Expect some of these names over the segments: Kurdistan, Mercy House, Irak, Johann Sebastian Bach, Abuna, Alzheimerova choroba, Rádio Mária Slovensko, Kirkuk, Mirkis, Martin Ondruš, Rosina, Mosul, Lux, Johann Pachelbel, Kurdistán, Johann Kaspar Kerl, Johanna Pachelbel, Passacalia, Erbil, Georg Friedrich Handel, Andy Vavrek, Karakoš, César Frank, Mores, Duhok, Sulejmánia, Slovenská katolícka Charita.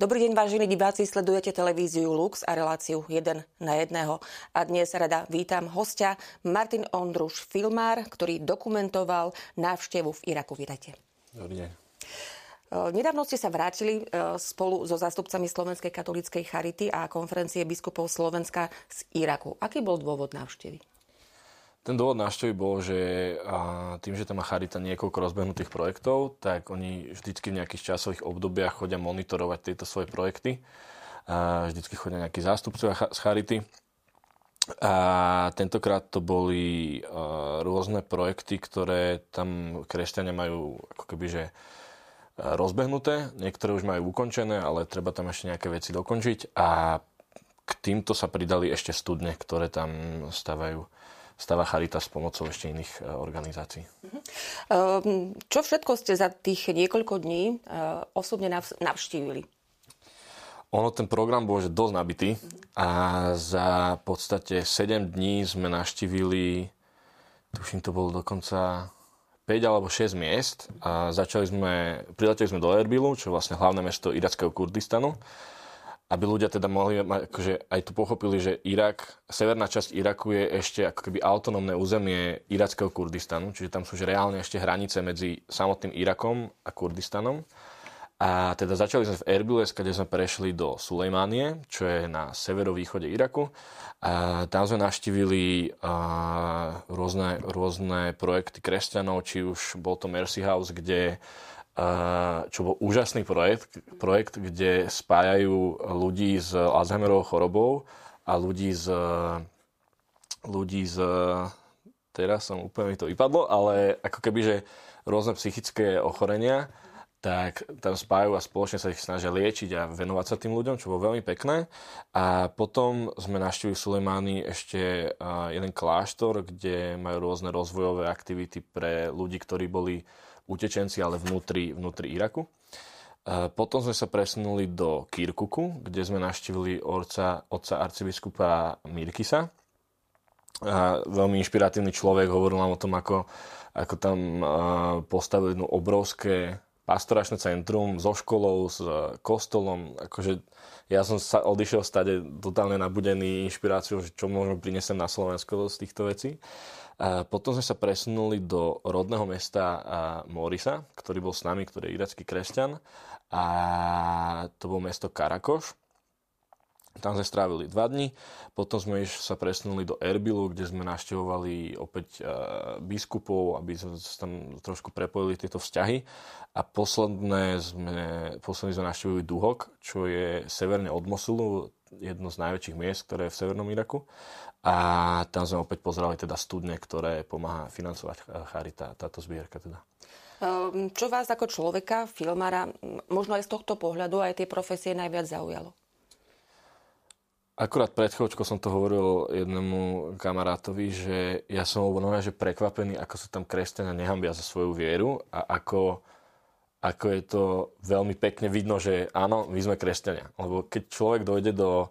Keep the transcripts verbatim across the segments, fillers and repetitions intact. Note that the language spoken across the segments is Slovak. Dobrý deň, vážení diváci, sledujete televíziu Lux a reláciu jeden na jedného. A dnes rada vítam hostia Martin Ondruš, filmár, ktorý dokumentoval návštevu v Iraku. Vítajte. Dobrý deň. Nedávno ste sa vrátili spolu so zástupcami Slovenskej katolíckej Charity a konferencie biskupov Slovenska z Iraku. Aký bol dôvod návštevy? Ten dôvod návštevy bol, že tým, že tam má Charita niekoľko rozbehnutých projektov, tak oni vždycky v nejakých časových obdobiach chodia monitorovať tieto svoje projekty. Vždycky chodia nejakí zástupcovia z Charity. A tentokrát to boli rôzne projekty, ktoré tam kresťania majú ako keby, že rozbehnuté, niektoré už majú ukončené, ale treba tam ešte nejaké veci dokončiť, a k týmto sa pridali ešte studne, ktoré tam stavajú stáva Charita s pomocou ešte iných organizácií. Čo všetko ste za tých niekoľko dní osobne navštívili? Ono, ten program bol že dosť nabitý a za v podstate sedem dní sme navštívili, tuším, to bolo dokonca päť alebo šesť miest, a začali sme, prileteli sme do Erbilu, čo je vlastne hlavné mesto irackého Kurdistanu, aby ľudia teda mohli, akože aj tu pochopili, že Irak, severná časť Iraku je ešte ako keby autonómne územie irackého Kurdistanu, čiže tam sú že reálne ešte hranice medzi samotným Irakom a Kurdistanom. A teda začali sme v Erbile, kde sme prešli do Sulejmánie, čo je na severovýchode Iraku. A tam sme navštívili a, rôzne, rôzne projekty kresťanov, či už bol to Mercy House, kde čo bol úžasný projekt, projekt, kde spájajú ľudí s Alzheimerovou chorobou a ľudí z... ľudí z... Teraz som úplne mi to vypadlo, ale ako keby, že rôzne psychické ochorenia, tak tam spájajú a spoločne sa ich snažia liečiť a venovať sa tým ľuďom, čo bolo veľmi pekné. A potom sme navštívili v Sulejmánii ešte jeden kláštor, kde majú rôzne rozvojové aktivity pre ľudí, ktorí boli utečenci, ale vnútri, vnútri Iraku. Potom sme sa presunuli do Kirkuku, kde sme navštívili orca, otca arcibiskupa Mirkisa. A veľmi inšpiratívny človek, hovoril nám o tom, ako, ako tam postavili jedno obrovské pastoračné centrum so školou, s kostolom. Akože ja som sa odišiel stade totálne nabudený inšpiráciou, čo možno prinesem na Slovensko z týchto vecí. Potom sme sa presunuli do rodného mesta Morisa, ktorý bol s nami, ktorý je iracký kresťan. A to bolo mesto Karakoš. Tam sme strávili dva dni. Potom sme sa presunuli do Erbilu, kde sme navštevovali opäť biskupov, aby sme tam trošku prepojili tieto vzťahy. A posledné sme, posledné sme navštevovali Duhok, čo je severne od Mosulu, jedno z najväčších miest, ktoré je v severnom Iraku. A tam sme opäť pozerali teda studne, ktoré pomáha financovať Charita, táto zbierka teda. Čo vás ako človeka, filmára, možno aj z tohto pohľadu aj tie profesie najviac zaujalo? Akurát pred chvíľočkou som to hovoril jednému kamarátovi, že ja som obnoval, že prekvapený, ako sa tam kresťania nehambia za svoju vieru a ako, ako je to veľmi pekne vidno, že áno, my sme kresťania. Lebo keď človek dojde do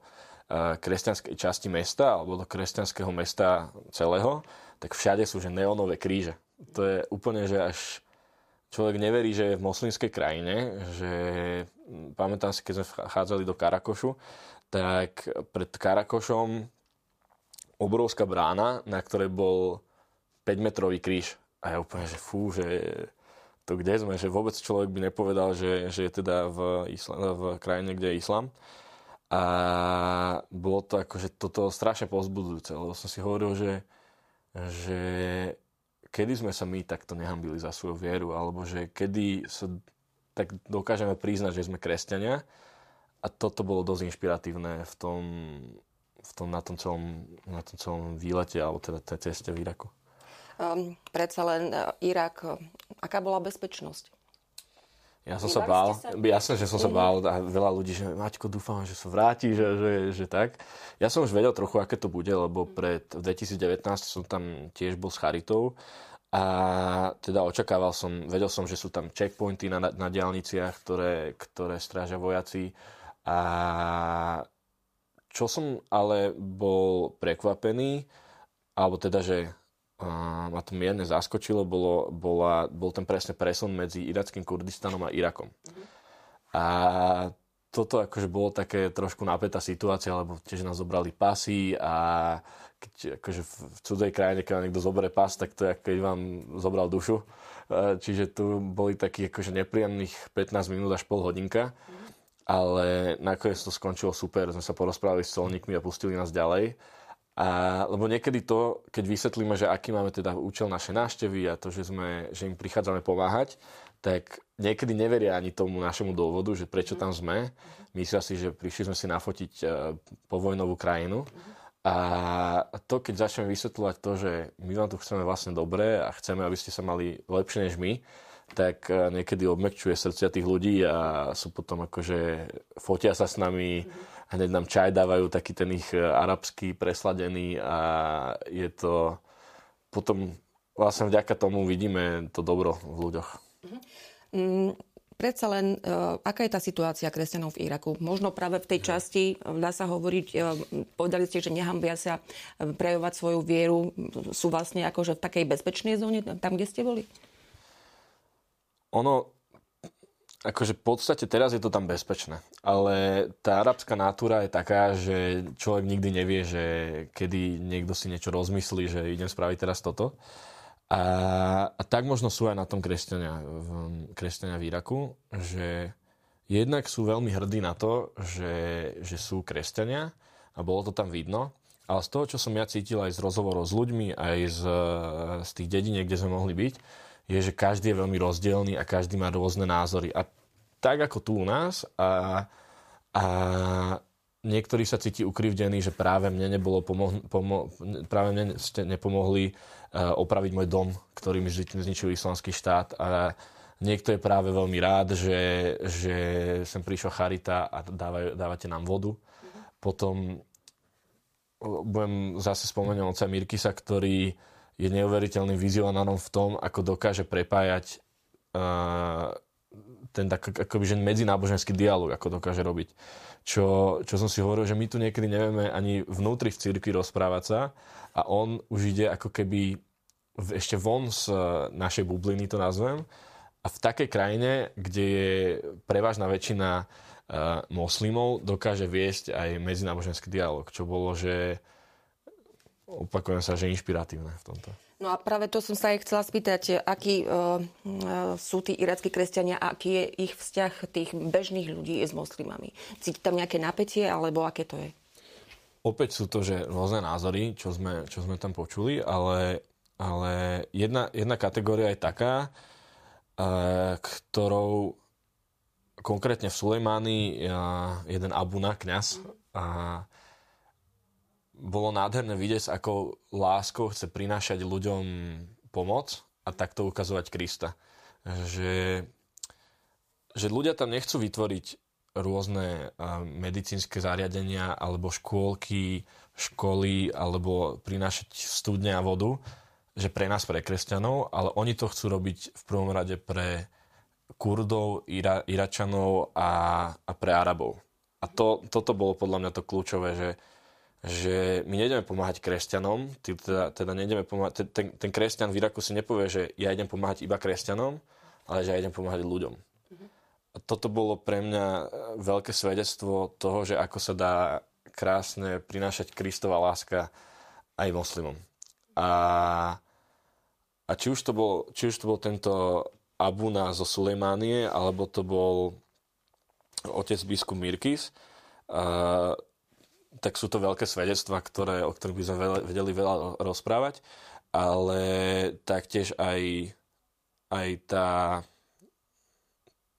kresťanskej časti mesta alebo do kresťanského mesta celého, tak všade sú že neonové kríže. To je úplne, že až človek neverí, že je v moslimskej krajine, že pamätám si, keď sme vchádzali do Karakošu, tak pred Karakošom obrovská brána, na ktorej bol päťmetrový kríž. A ja úplne, že fú, že to kde sme, že vôbec človek by nepovedal, že, že je teda v, isla, v krajine, kde je islám. A bolo to akože toto strašne povzbudzujúce, lebo som si hovoril, že, že kedy sme sa my takto nehambili za svoju vieru, alebo že kedy sa tak dokážeme priznať, že sme kresťania. A toto bolo dosť inšpiratívne v tom, v tom, na, tom celom, na tom celom výlete, alebo teda tej ceste v Iraku. Um, predsa len Irak, aká bola bezpečnosť? Ja som sa bál, jasné, že som sa bál a veľa ľudí, že Maťko, dúfam, že sa vráti, že, že, že tak. Ja som už vedel trochu, aké to bude, lebo pred dvetisíc devätnásť som tam tiež bol s Charitou a teda očakával som, vedel som, že sú tam checkpointy na, na diaľniciach, ktoré, ktoré strážia vojaci. A čo som ale bol prekvapený, alebo teda, že ma to mierne zaskočilo, bolo, bola, bol ten presne presun medzi irackým Kurdistanom a Irakom. A to toto akože bolo také trošku napätá situácia, lebo tiež nás zobrali pasy a keď akože v cudzej krajine, keď vám niekto zoberie pas, tak to je, keď vám zobral dušu. Čiže tu boli takých akože nepríjemných pätnásť minút až pol hodinka. Ale nakoniec to skončilo super, sme sa porozprávali s colníkmi a pustili nás ďalej. A, lebo niekedy to, keď vysvetlíme, že aký máme teda účel naše návštevy a to, že, sme, že im prichádzame pomáhať, tak niekedy neveria ani tomu našemu dôvodu, že prečo tam sme. Myslia si, že prišli sme si nafotiť povojnovú krajinu. A to, keď začneme vysvetľovať to, že my vám tu chceme vlastne dobre a chceme, aby ste sa mali lepšie než my, tak niekedy obmekčuje srdcia tých ľudí a sú potom akože fotia sa s nami, hneď nám čaj dávajú, taký ten ich arabský presladený a je to potom vlastne vďaka tomu vidíme to dobro v ľuďoch. Mm, predsa len, aká je tá situácia kresťanov v Iraku? Možno práve v tej časti, dá sa hovoriť, povedali ste, že nehambia sa prejavovať svoju vieru, sú vlastne akože v takej bezpečnej zóne, tam, kde ste boli? Ono, akože v podstate teraz je to tam bezpečné, ale tá arabská natúra je taká, že človek nikdy nevie, že kedy niekto si niečo rozmyslí, že idem spraviť teraz toto. A, a tak možno sú aj na tom kresťania, kresťania v Iraku, že jednak sú veľmi hrdí na to, že, že sú kresťania a bolo to tam vidno. Ale z toho, čo som ja cítil aj z rozhovorov s ľuďmi, aj z, z tých dediniek, kde sme mohli byť, je, že každý je veľmi rozdielný a každý má rôzne názory. A tak ako tu u nás a, a niektorí sa cíti ukrivdení, že práve mne, nebolo pomoh- pomo- práve mne ste nepomohli uh, opraviť môj dom, ktorý mi zničil Islamský štát. A niekto je práve veľmi rád, že, že sem prišla Charita a dávaj, dávate nám vodu. Potom budem zase spomenúť otca Mirkisa, ktorý je neuveriteľným vizionárom v tom, ako dokáže prepájať uh, ten tak, akoby, že medzináboženský dialóg, ako dokáže robiť. Čo, čo som si hovoril, že my tu niekedy nevieme ani vnútri v cirkvi rozprávať sa a on už ide ako keby v, ešte von z uh, našej bubliny, to nazvem. A v takej krajine, kde je prevažná väčšina uh, moslimov, dokáže viesť aj medzináboženský dialóg, čo bolo, že opakujem sa, že inšpiratívne v tomto. No a práve to som sa aj chcela spýtať, akí e, e, sú tí irackí kresťania a aký je ich vzťah tých bežných ľudí s moslimami. Cíti tam nejaké napätie, alebo aké to je? Opäť sú to že rôzne názory, čo sme, čo sme tam počuli, ale, ale jedna, jedna kategória je taká, e, ktorou konkrétne v Sulejmánii e, jeden Abuna, kňaz, a bolo nádherné vidieť, ako láskou chce prinášať ľuďom pomoc a takto ukazovať Krista. Že, že ľudia tam nechcú vytvoriť rôzne medicínske zariadenia alebo škôlky, školy alebo prinášať studne a vodu, že pre nás, pre kresťanov, ale oni to chcú robiť v prvom rade pre Kurdov, Ira, Iračanov a, a pre Arabov. A to, toto bolo podľa mňa to kľúčové, že že my nejdeme pomáhať kresťanom, teda, teda nejdeme pomáhať, ten, ten kresťan v Iraku si nepovie, že ja idem pomáhať iba kresťanom, ale že ja idem pomáhať ľuďom. A toto bolo pre mňa veľké svedectvo toho, že ako sa dá krásne prinášať Kristova láska aj moslimom. A, a či, už to bol, či už to bol tento Abuna zo Sulejmánie, alebo to bol otec biskup Mirkis, a tak sú to veľké svedectvá, ktoré, o ktorých by sme veľa, vedeli veľa rozprávať, ale taktiež aj, aj tá,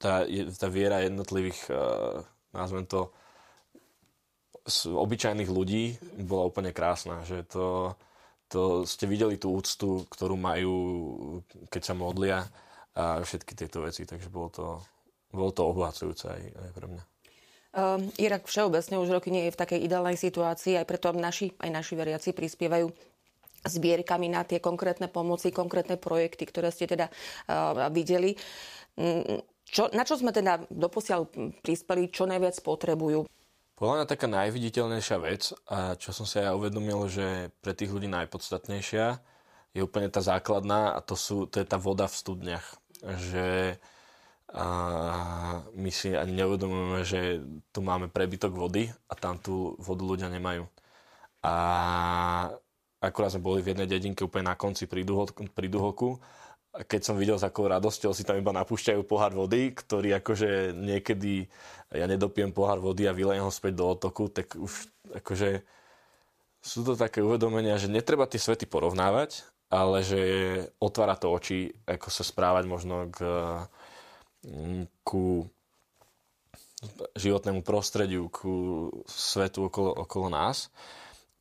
tá, tá viera jednotlivých, nazvem to, obyčajných ľudí bola úplne krásna. Že to, to ste videli tú úctu, ktorú majú, keď sa modlia a všetky tieto veci, takže bolo to, bolo to obohacujúce aj, aj pre mňa. Uh, Irak všeobecne už roky nie je v takej ideálnej situácii, aj preto naši, aj naši veriaci prispievajú zbierkami na tie konkrétne pomoci, konkrétne projekty, ktoré ste teda uh, videli. Čo, na čo sme teda doposiaľ prispeli, čo najviac potrebujú? Podľa mňa taká najviditeľnejšia vec, a čo som si aj uvedomil, že pre tých ľudí najpodstatnejšia je úplne tá základná a to, sú, to je tá voda v studniach. Že a my si ani neuvedomujeme, že tu máme prebytok vody a tam tú vodu ľudia nemajú. A akurát sme boli v jednej dedinke úplne na konci pri, Duho, pri Duhoku. A keď som videl, s akou radosťou si tam iba napúšťajú pohár vody, ktorý akože niekedy ja nedopijem pohár vody a vylejem ho späť do otoku, tak už akože sú to také uvedomenia, že netreba tie svety porovnávať, ale že otvára to oči, ako sa správať možno k ku životnému prostrediu, ku svetu okolo, okolo nás.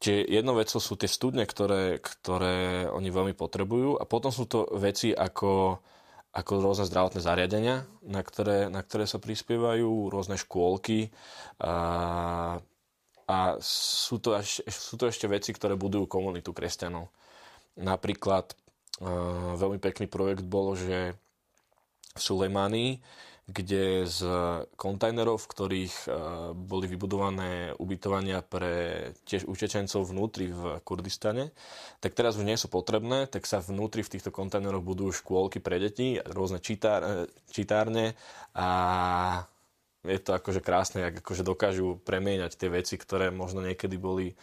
Čiže jednou vecou sú tie studne, ktoré, ktoré oni veľmi potrebujú, a potom sú to veci ako, ako rôzne zdravotné zariadenia, na ktoré, na ktoré sa prispievajú, rôzne škôlky a, a sú, to až, sú to ešte veci, ktoré budujú komunitu kresťanov. Napríklad veľmi pekný projekt bolo, že v Sulejmánii, kde z kontajnerov, v ktorých boli vybudované ubytovania pre tiež utečencov vnútri v Kurdistane, tak teraz už nie sú potrebné, tak sa vnútri v týchto kontajneroch budú škôlky pre deti, rôzne čitár, čitárne, a je to akože krásne, ak akože dokážu premieňať tie veci, ktoré možno niekedy boli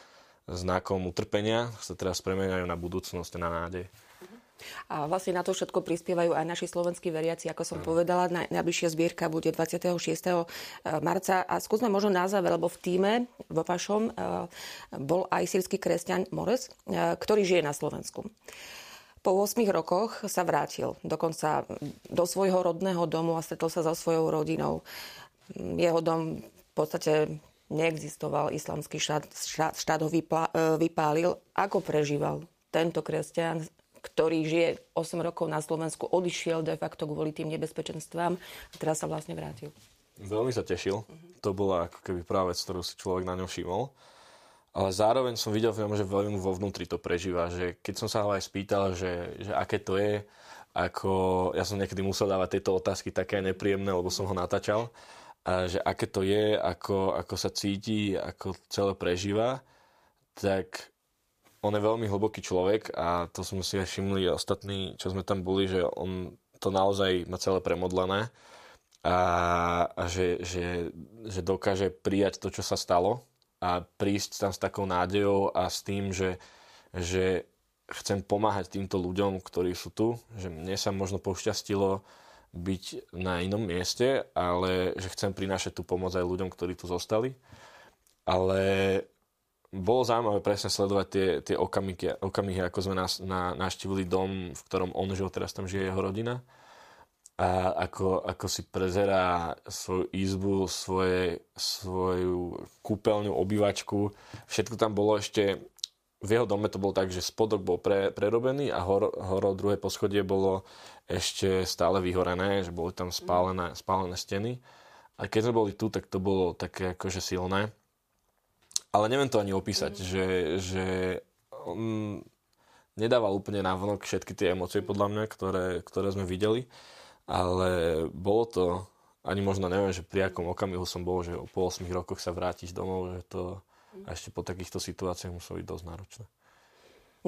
znakom utrpenia, sa teraz premieňajú na budúcnosť, na nádej. A vlastne na to všetko prispievajú aj naši slovenskí veriaci, ako som povedala. Najbližšia zbierka bude dvadsiateho šiesteho marca. A skúsme možno na záver, lebo v tíme, vo vašom, bol aj sírsky kresťan Mores, ktorý žije na Slovensku. Po ôsmich rokoch sa vrátil dokonca do svojho rodného domu a stretol sa so svojou rodinou. Jeho dom v podstate neexistoval, islamský štát, štát ho vypálil. Ako prežíval tento kresťan, ktorý žije osem rokov na Slovensku, odišiel de facto kvôli tým nebezpečenstvám a teraz sa vlastne vrátil? Veľmi sa tešil. Mm-hmm. To bola ako keby práve vec, ktorú si človek na ňom všimol. Ale zároveň som videl v ňom, že veľmi vo vnútri to prežíva. Že keď som sa ho aj spýtal, že, že aké to je, ako ja som niekedy musel dávať tieto otázky také nepríjemné, lebo som ho natáčal, a že aké to je, ako, ako sa cíti, ako celé prežíva, tak on je veľmi hlboký človek a to sme si aj všimli ostatní, čo sme tam boli, že on to naozaj má celé premodlané a, a že, že, že dokáže prijať to, čo sa stalo a prísť tam s takou nádejou a s tým, že, že chcem pomáhať týmto ľuďom, ktorí sú tu, že mne sa možno pošťastilo byť na inom mieste, ale že chcem prinášať tú pomoc aj ľuďom, ktorí tu zostali. Ale bolo zaujímavé presne sledovať tie, tie okamihy, okamihy, ako sme nás, na, navštívili dom, v ktorom on žil, teraz tam žije jeho rodina. A ako, ako si prezerá svoju izbu, svoje, svoju kúpeľňu, obývačku. Všetko tam bolo ešte, v jeho dome to bolo tak, že spodok bol pre, prerobený a horo, horo druhé poschodie bolo ešte stále vyhorené, že boli tam spálené, spálené steny. A keď sme boli tu, tak to bolo také akože silné. Ale neviem to ani opísať, mm. že, že on nedával úplne navonok všetky tie emócie, podľa mňa, ktoré, ktoré sme videli, ale bolo to, ani možno neviem, že pri akom okamihu som bol, že po ôsmich rokoch sa vrátiš domov, že to mm. ešte po takýchto situáciách muselo byť dosť náročné.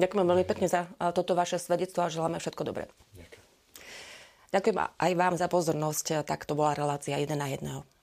Ďakujem veľmi pekne za toto vaše svedectvo a želáme všetko dobré. Ďakujem. Ďakujem aj vám za pozornosť, tak to bola relácia jeden na jedného.